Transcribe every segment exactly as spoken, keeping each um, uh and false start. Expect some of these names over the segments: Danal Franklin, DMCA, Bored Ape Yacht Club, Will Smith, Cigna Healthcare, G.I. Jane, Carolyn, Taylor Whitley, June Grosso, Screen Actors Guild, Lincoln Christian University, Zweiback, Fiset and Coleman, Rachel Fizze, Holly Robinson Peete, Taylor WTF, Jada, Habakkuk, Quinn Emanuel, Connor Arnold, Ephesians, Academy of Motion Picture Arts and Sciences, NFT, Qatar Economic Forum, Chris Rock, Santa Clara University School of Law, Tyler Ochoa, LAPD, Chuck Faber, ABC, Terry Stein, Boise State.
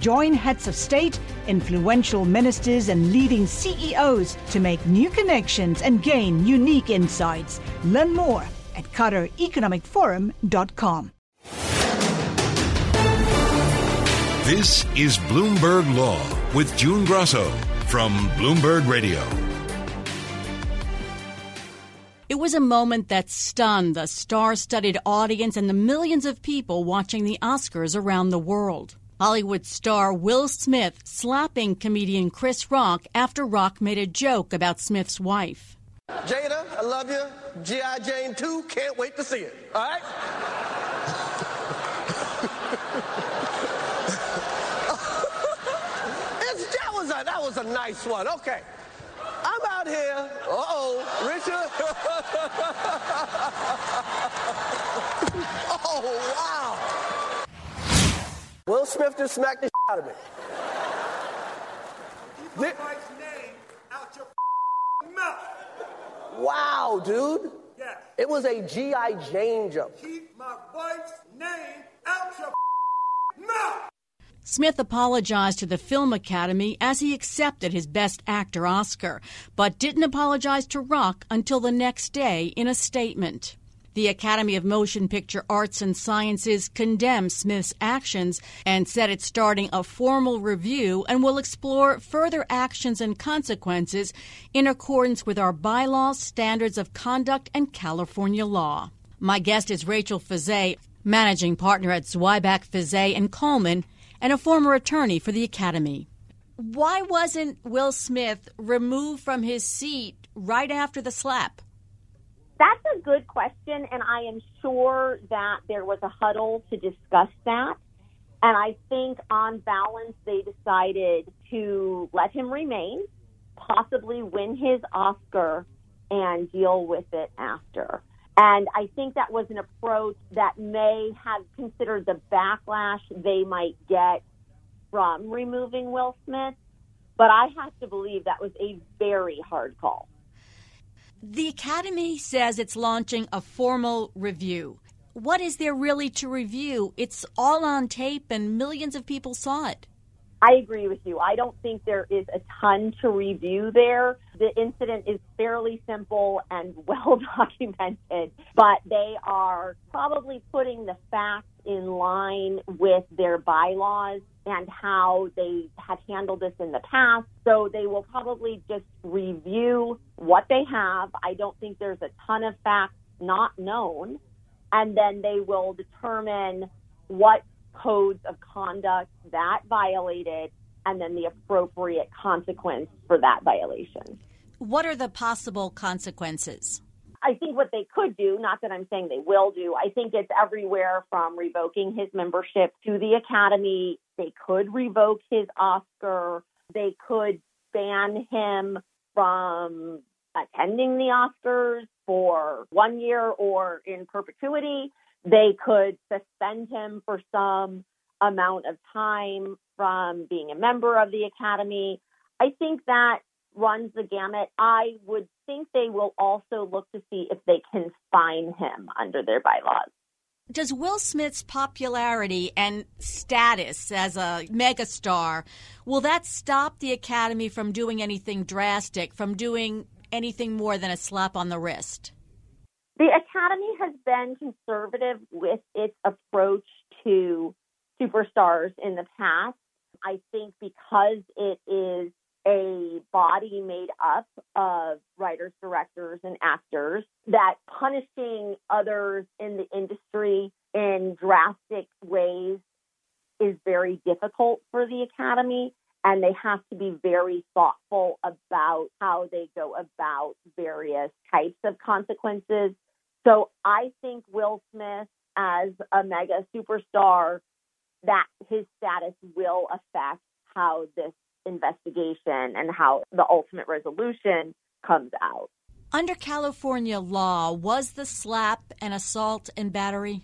Join heads of state, influential ministers, and leading C E Os to make new connections and gain unique insights. Learn more at Qatar Economic Forum dot com. This is Bloomberg Law with June Grosso from Bloomberg Radio. It was a moment that stunned the star-studded audience and the millions of people watching the Oscars around the world. Hollywood star Will Smith slapping comedian Chris Rock after Rock made a joke about Smith's wife. Jada, I love you. G I. Jane two, can't wait to see it. All right? That was a nice one. Okay. I'm out here. Uh-oh. Richard. Oh, wow. Will Smith just smacked the shit out of me. Keep my wife's name out your f***ing mouth. Wow, dude. Yeah. It was a G I. Jane jump. Keep my wife's name out your f***ing mouth. Smith apologized to the Film Academy as he accepted his Best Actor Oscar, but didn't apologize to Rock until the next day in a statement. The Academy of Motion Picture Arts and Sciences condemned Smith's actions and said it's starting a formal review and will explore further actions and consequences in accordance with our bylaws, standards of conduct, and California law. My guest is Rachel Fizze, managing partner at Zweiback, Fiset and Coleman, and a former attorney for the Academy. Why wasn't Will Smith removed from his seat right after the slap? That's a good question, and I am sure that there was a huddle to discuss that. And I think on balance, they decided to let him remain, possibly win his Oscar, and deal with it after. And I think that was an approach that may have considered the backlash they might get from removing Will Smith. But I have to believe that was a very hard call. The Academy says it's launching a formal review. What is there really to review? It's all on tape and millions of people saw it. I agree with you. I don't think there is a ton to review there. The incident is fairly simple and well documented, but they are probably putting the facts in line with their bylaws and how they have handled this in the past. So they will probably just review what they have. I don't think there's a ton of facts not known. And then they will determine what codes of conduct that violated, and then the appropriate consequence for that violation. What are the possible consequences? I think what they could do, not that I'm saying they will do, I think it's everywhere from revoking his membership to the Academy. They could revoke his Oscar. They could ban him from attending the Oscars for one year or in perpetuity. They could suspend him for some amount of time from being a member of the Academy. I think that runs the gamut. I would think they will also look to see if they can fine him under their bylaws. does Will Smith's popularity and status as a megastar, will that stop the Academy from doing anything drastic, from doing anything more than a slap on the wrist? The Academy has been conservative with its approach to superstars in the past. I think because it is a body made up of writers, directors, and actors, that punishing others in the industry in drastic ways is very difficult for the Academy, and they have to be very thoughtful about how they go about various types of consequences. So I think Will Smith as a mega superstar, that his status will affect how this investigation and how the ultimate resolution comes out. Under California law, was the slap an assault and battery?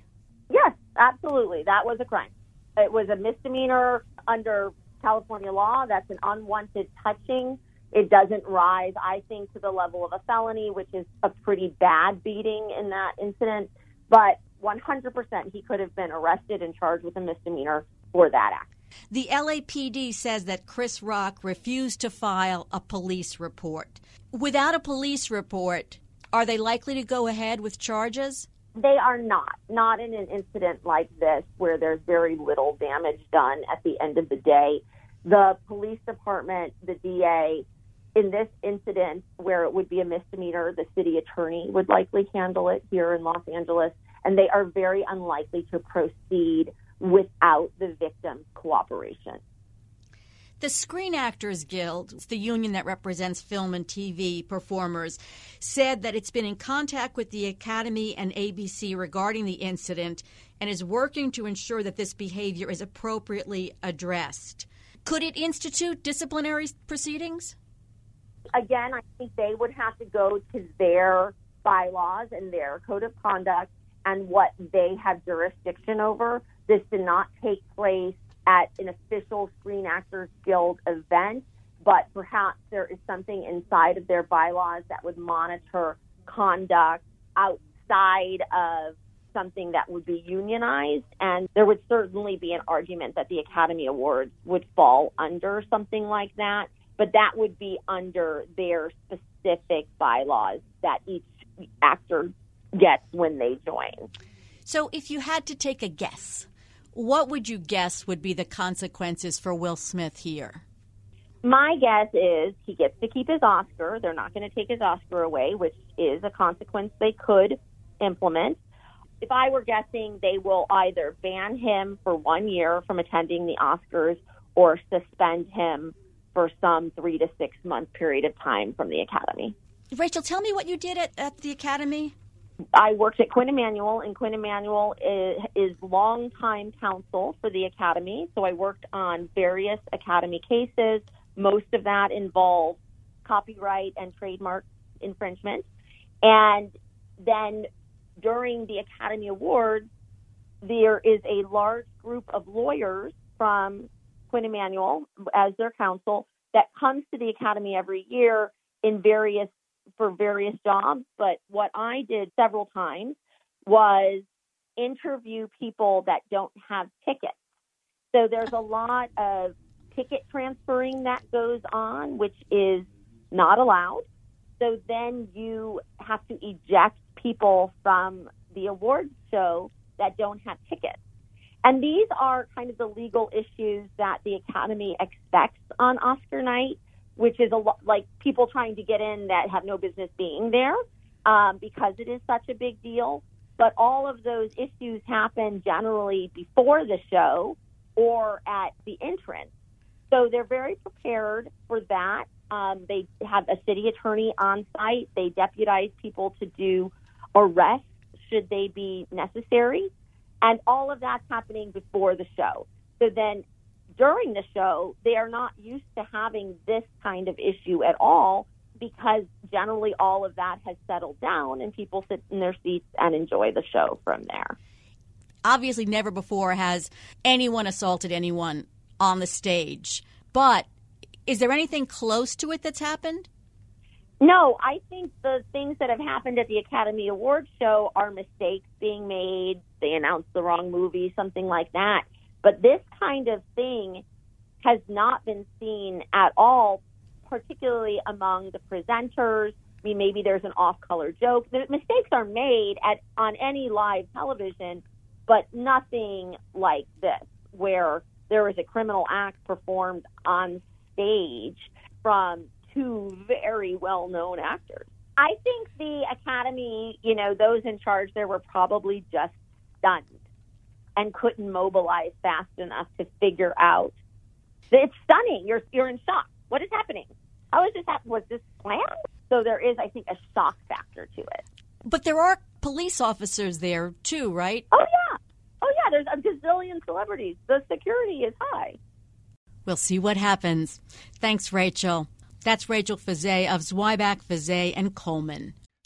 Yes, absolutely. That was a crime. It was a misdemeanor under California law. That's an unwanted touching. It doesn't rise, I think, to the level of a felony, which is a pretty bad beating in that incident. But one hundred percent he could have been arrested and charged with a misdemeanor for that act. The L A P D says that Chris Rock refused to file a police report. Without a police report, are they likely to go ahead with charges? They are not. Not in an incident like this where there's very little damage done at the end of the day. The police department, the D A, in this incident where it would be a misdemeanor, the city attorney would likely handle it here in Los Angeles, and they are very unlikely to proceed without the victim's cooperation. The Screen Actors Guild, the union that represents film and T V performers, said that it's been in contact with the Academy and A B C regarding the incident and is working to ensure that this behavior is appropriately addressed. Could it institute disciplinary proceedings? Again, I think they would have to go to their bylaws and their code of conduct and what they have jurisdiction over. This did not take place at an official Screen Actors Guild event, but perhaps there is something inside of their bylaws that would monitor conduct outside of something that would be unionized. And there would certainly be an argument that the Academy Awards would fall under something like that, but that would be under their specific bylaws that each actor gets when they join. So if you had to take a guess, what would you guess would be the consequences for Will Smith here? My guess is he gets to keep his Oscar. They're not going to take his Oscar away, which is a consequence they could implement. If I were guessing, they will either ban him for one year from attending the Oscars or suspend him for some three to six month period of time from the Academy. Rachel, tell me what you did at, at the Academy. I worked at Quinn Emanuel, and Quinn Emanuel is, is longtime counsel for the Academy. So I worked on various Academy cases. Most of that involved copyright and trademark infringement. And then during the Academy Awards, there is a large group of lawyers from Quinn Emanuel as their counsel that comes to the Academy every year in various for various jobs, but what I did several times was interview people that don't have tickets. So there's a lot of ticket transferring that goes on, which is not allowed. So then you have to eject people from the awards show that don't have tickets. And these are kind of the legal issues that the Academy expects on Oscar night, which is a lot like people trying to get in that have no business being there um, because it is such a big deal. But all of those issues happen generally before the show or at the entrance. So they're very prepared for that. Um, they have a city attorney on site. They deputize people to do arrests should they be necessary. And all of that's happening before the show. So then during the show, they are not used to having this kind of issue at all because generally all of that has settled down and people sit in their seats and enjoy the show from there. Obviously, never before has anyone assaulted anyone on the stage. But is there anything close to it that's happened? No, I think the things that have happened at the Academy Awards show are mistakes being made. They announced the wrong movie, something like that. But this kind of thing has not been seen at all, particularly among the presenters. I mean, maybe there's an off-color joke. The mistakes are made at on any live television, but nothing like this, where there was a criminal act performed on stage from two very well-known actors. I think the Academy, you know, those in charge there were probably just stunned and couldn't mobilize fast enough to figure out. It's stunning. You're you're in shock. What is happening? How is this happening? Was this planned? So there is, I think, a shock factor to it. But there are police officers there, too, right? Oh, yeah. Oh, yeah. There's a gazillion celebrities. The security is high. We'll see what happens. Thanks, Rachel. That's Rachel Fizze of Zweiback, Fizze, and Coleman.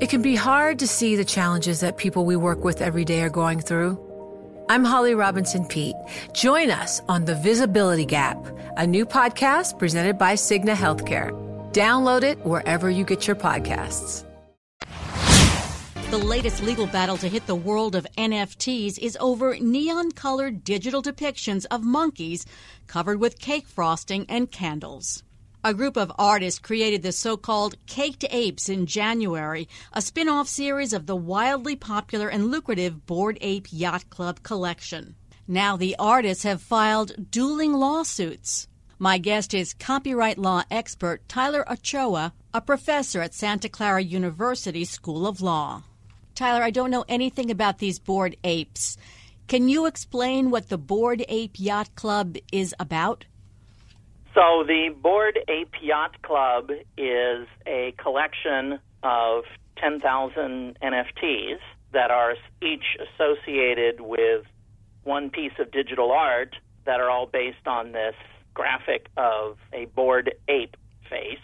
It can be hard to see the challenges that people we work with every day are going through. I'm Holly Robinson Peete. Join us on The Visibility Gap, a new podcast presented by Cigna Healthcare. Download it wherever you get your podcasts. The latest legal battle to hit the world of N F Ts is over neon-colored digital depictions of monkeys covered with cake frosting and candles. A group of artists created the so-called Caked Apes in January, a spin-off series of the wildly popular and lucrative Bored Ape Yacht Club collection. Now the artists have filed dueling lawsuits. My guest is copyright law expert Tyler Ochoa, a professor at Santa Clara University School of Law. Tyler, I don't know anything about these Bored Apes. Can you explain what the Bored Ape Yacht Club is about? So the Bored Ape Yacht Club is a collection of ten thousand N F Ts that are each associated with one piece of digital art that are all based on this graphic of a bored ape face,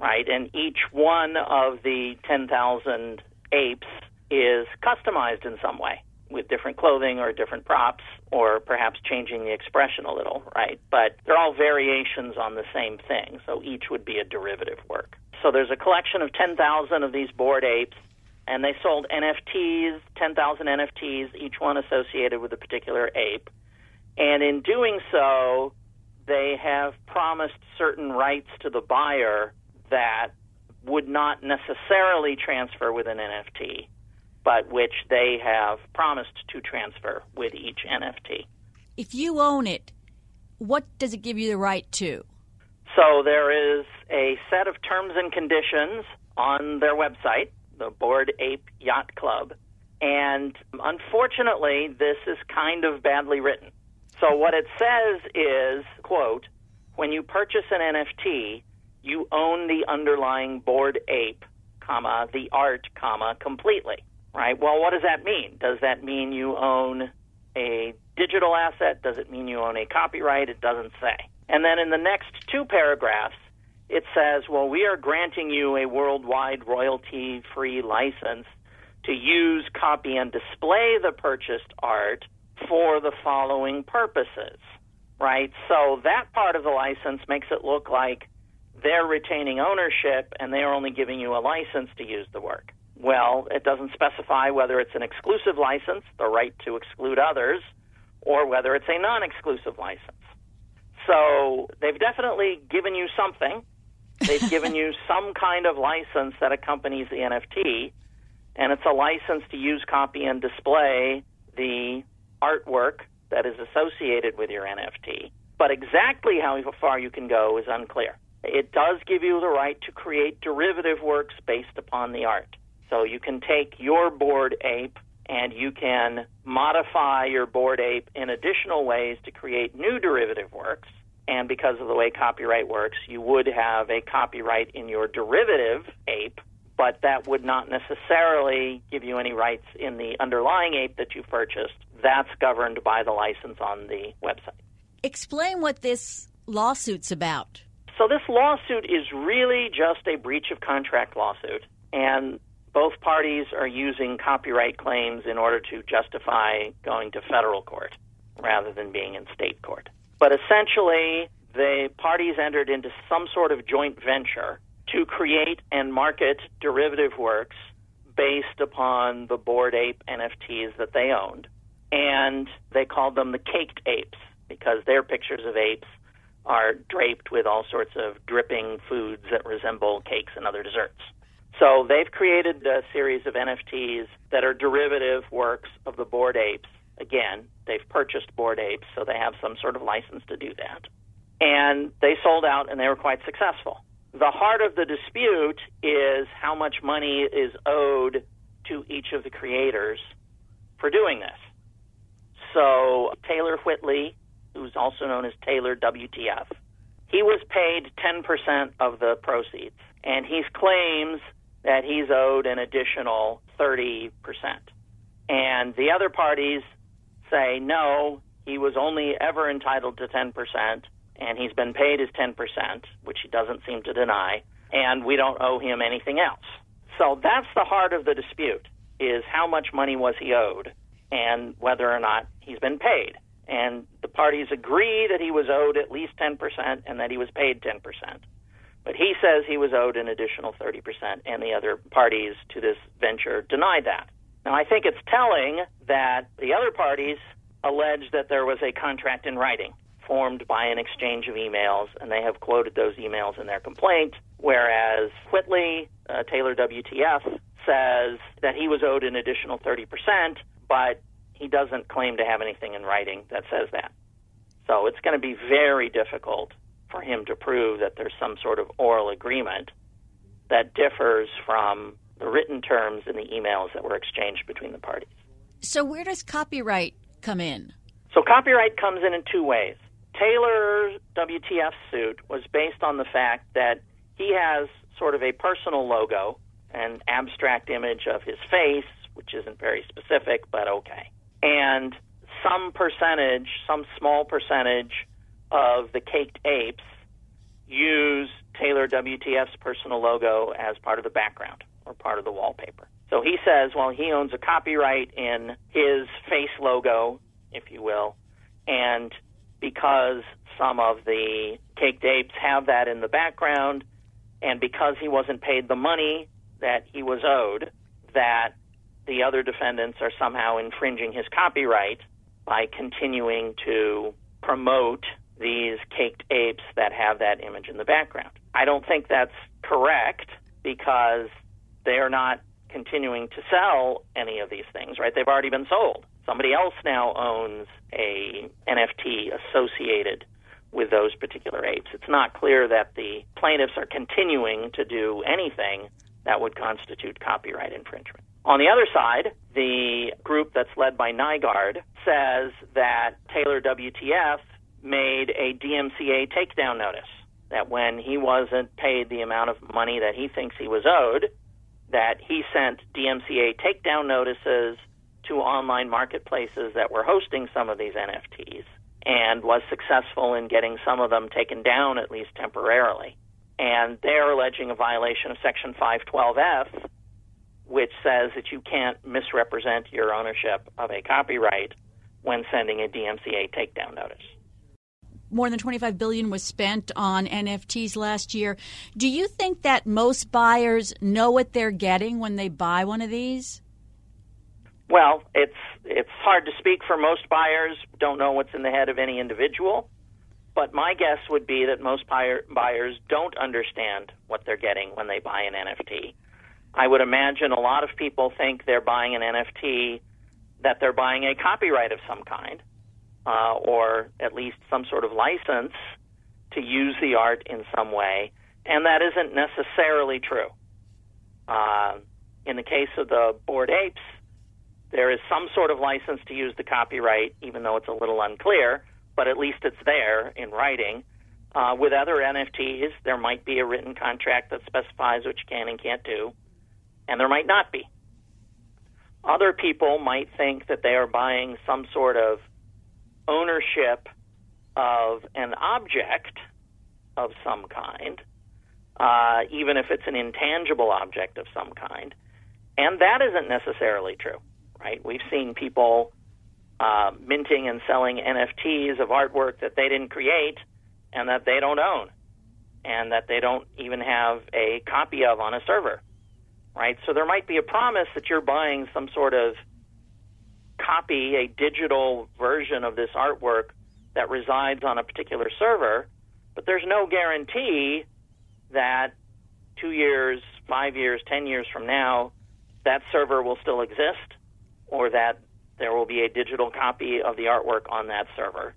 right? And each one of the ten thousand apes is customized in some way with different clothing or different props, or perhaps changing the expression a little, right? But they're all variations on the same thing, so each would be a derivative work. So there's a collection of ten thousand of these Bored Apes, and they sold N F Ts, ten thousand N F Ts, each one associated with a particular ape. And in doing so, they have promised certain rights to the buyer that would not necessarily transfer with an N F T, but which they have promised to transfer with each N F T. If you own it, what does it give you the right to? So there is a set of terms and conditions on their website, the Bored Ape Yacht Club, and unfortunately, this is kind of badly written. So what it says is, quote, "When you purchase an N F T, you own the underlying Bored Ape comma, the art, comma, completely, right? Well, what does that mean? Does that mean you own a digital asset? Does it mean you own a copyright? It doesn't say. And then in the next two paragraphs, it says, well, we are granting you a worldwide royalty-free license to use, copy, and display the purchased art for the following purposes, right? So that part of the license makes it look like they're retaining ownership and they are only giving you a license to use the work. Well, it doesn't specify whether it's an exclusive license, the right to exclude others, or whether it's a non-exclusive license. So they've definitely given you something. They've given you some kind of license that accompanies the N F T, and it's a license to use, copy, and display the artwork that is associated with your N F T. But exactly how far you can go is unclear. It does give you the right to create derivative works based upon the art. So you can take your Bored Ape and you can modify your Bored Ape in additional ways to create new derivative works. And because of the way copyright works, you would have a copyright in your derivative ape, but that would not necessarily give you any rights in the underlying ape that you purchased. That's governed by the license on the website. Explain what this lawsuit's about. So this lawsuit is really just a breach of contract lawsuit, and both parties are using copyright claims in order to justify going to federal court rather than being in state court. But essentially, the parties entered into some sort of joint venture to create and market derivative works based upon the Bored Ape N F Ts that they owned. And they called them the Caked Apes because their pictures of apes are draped with all sorts of dripping foods that resemble cakes and other desserts. So they've created a series of N F Ts that are derivative works of the Bored Apes. Again, they've purchased Bored Apes, so they have some sort of license to do that. And they sold out, and they were quite successful. The heart of the dispute is how much money is owed to each of the creators for doing this. So Taylor Whitley, who's also known as Taylor W T F, he was paid ten percent of the proceeds, and he claims that he's owed an additional thirty percent. And the other parties say, no, he was only ever entitled to ten percent, and he's been paid his ten percent, which he doesn't seem to deny, and we don't owe him anything else. So that's the heart of the dispute, is how much money was he owed and whether or not he's been paid. And the parties agree that he was owed at least ten percent and that he was paid ten percent. But he says he was owed an additional thirty percent, and the other parties to this venture deny that. Now, I think it's telling that the other parties allege that there was a contract in writing formed by an exchange of emails, and they have quoted those emails in their complaint, whereas Whitley, uh, Taylor W T F, says that he was owed an additional thirty percent, but he doesn't claim to have anything in writing that says that. So it's going to be very difficult for him to prove that there's some sort of oral agreement that differs from the written terms in the emails that were exchanged between the parties. So where does copyright come in? So copyright comes in in two ways. Taylor W T F's suit was based on the fact that he has sort of a personal logo, an abstract image of his face, which isn't very specific, but okay. And some percentage, some small percentage of the Caked Apes use Taylor W T F's personal logo as part of the background or part of the wallpaper. So he says, well, he owns a copyright in his face logo, if you will, and because some of the Caked Apes have that in the background, and because he wasn't paid the money that he was owed, that the other defendants are somehow infringing his copyright by continuing to promote these Caked Apes that have that image in the background. I don't think that's correct because they are not continuing to sell any of these things, right? They've already been sold. Somebody else now owns a N F T associated with those particular apes. It's not clear that the plaintiffs are continuing to do anything that would constitute copyright infringement. On the other side, the group that's led by Nygaard says that Taylor W T F made a D M C A takedown notice, that when he wasn't paid the amount of money that he thinks he was owed, that he sent D M C A takedown notices to online marketplaces that were hosting some of these N F Ts and was successful in getting some of them taken down, at least temporarily. And they're alleging a violation of Section five twelve F, which says that you can't misrepresent your ownership of a copyright when sending a D M C A takedown notice. More than twenty-five billion dollars was spent on N F Ts last year. Do you think that most buyers know what they're getting when they buy one of these? Well, it's it's hard to speak for most buyers. Don't know what's in the head of any individual. But my guess would be that most buyer, buyers don't understand what they're getting when they buy an N F T. I would imagine a lot of people think they're buying an N F T, that they're buying a copyright of some kind, uh, or at least some sort of license to use the art in some way. And that isn't necessarily true. Uh, in the case of the Bored Apes, there is some sort of license to use the copyright, even though it's a little unclear, but at least it's there in writing. Uh, with other N F Ts, there might be a written contract that specifies what you can and can't do, and there might not be. Other people might think that they are buying some sort of ownership of an object of some kind, uh, even if it's an intangible object of some kind, and that isn't necessarily true. Right, we've seen people uh, minting and selling N F Ts of artwork that they didn't create and that they don't own and that they don't even have a copy of on a server, right? So there might be a promise that you're buying some sort of copy, a digital version of this artwork that resides on a particular server, but there's no guarantee that two years, five years, ten years from now, that server will still exist, or that there will be a digital copy of the artwork on that server.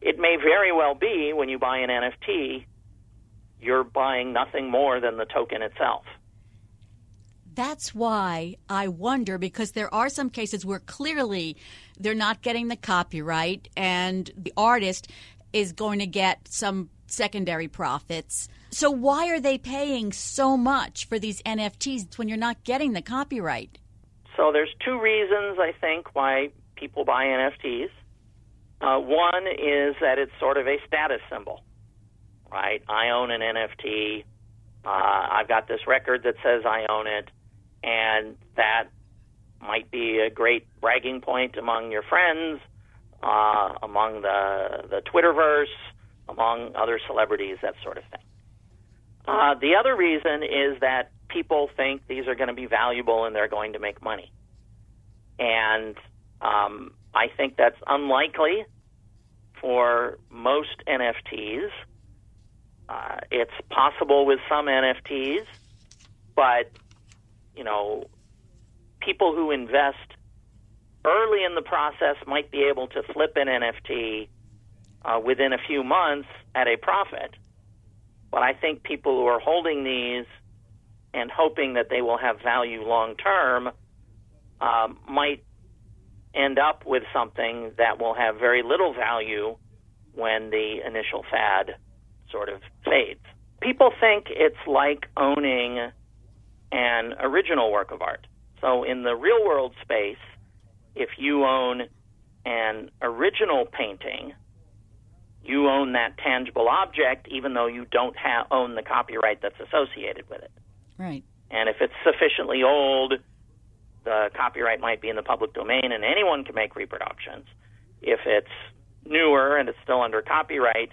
It may very well be, when you buy an N F T, you're buying nothing more than the token itself. That's why I wonder, because there are some cases where clearly they're not getting the copyright and the artist is going to get some secondary profits. So why are they paying so much for these N F Ts when you're not getting the copyright? So there's two reasons, I think, why people buy N F Ts. Uh, one is that it's sort of a status symbol, right? I own an N F T. Uh, I've got this record that says I own it, and that might be a great bragging point among your friends, uh, among the, the Twitterverse, among other celebrities, that sort of thing. Uh, the other reason is that people think these are going to be valuable and they're going to make money. And um, I think that's unlikely for most N F Ts. Uh, it's possible with some N F Ts, but, you know, people who invest early in the process might be able to flip an N F T uh, within a few months at a profit. But I think people who are holding these and hoping that they will have value long term, uh, might end up with something that will have very little value when the initial fad sort of fades. People think it's like owning an original work of art. So in the real world space, if you own an original painting, you own that tangible object, even though you don't ha- own the copyright that's associated with it. Right. And if it's sufficiently old, the copyright might be in the public domain and anyone can make reproductions. If it's newer and it's still under copyright,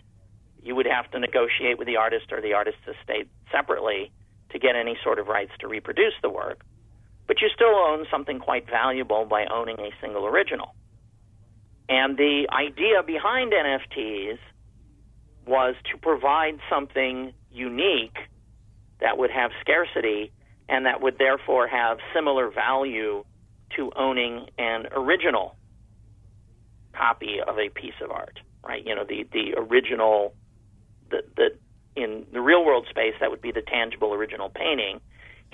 you would have to negotiate with the artist or the artist's estate separately to get any sort of rights to reproduce the work. But you still own something quite valuable by owning a single original. And the idea behind N F Ts was to provide something unique that would have scarcity and that would therefore have similar value to owning an original copy of a piece of art, right? You know, the, the original, the, the in the real world space, that would be the tangible original painting.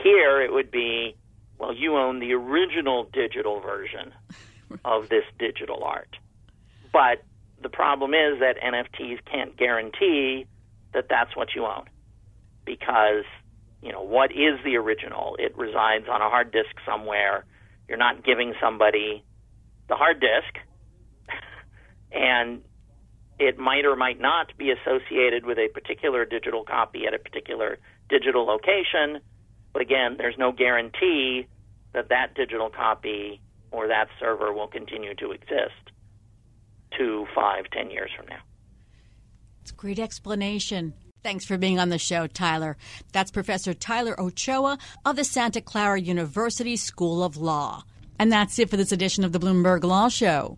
Here it would be, well, you own the original digital version of this digital art. But the problem is that N F Ts can't guarantee that that's what you own, because you know, what is the original? It resides on a hard disk somewhere. You're not giving somebody the hard disk, and it might or might not be associated with a particular digital copy at a particular digital location. But again, there's no guarantee that that digital copy or that server will continue to exist two, five, ten years from now. It's a great explanation. Thanks for being on the show, Tyler. That's Professor Tyler Ochoa of the Santa Clara University School of Law. And that's it for this edition of the Bloomberg Law Show.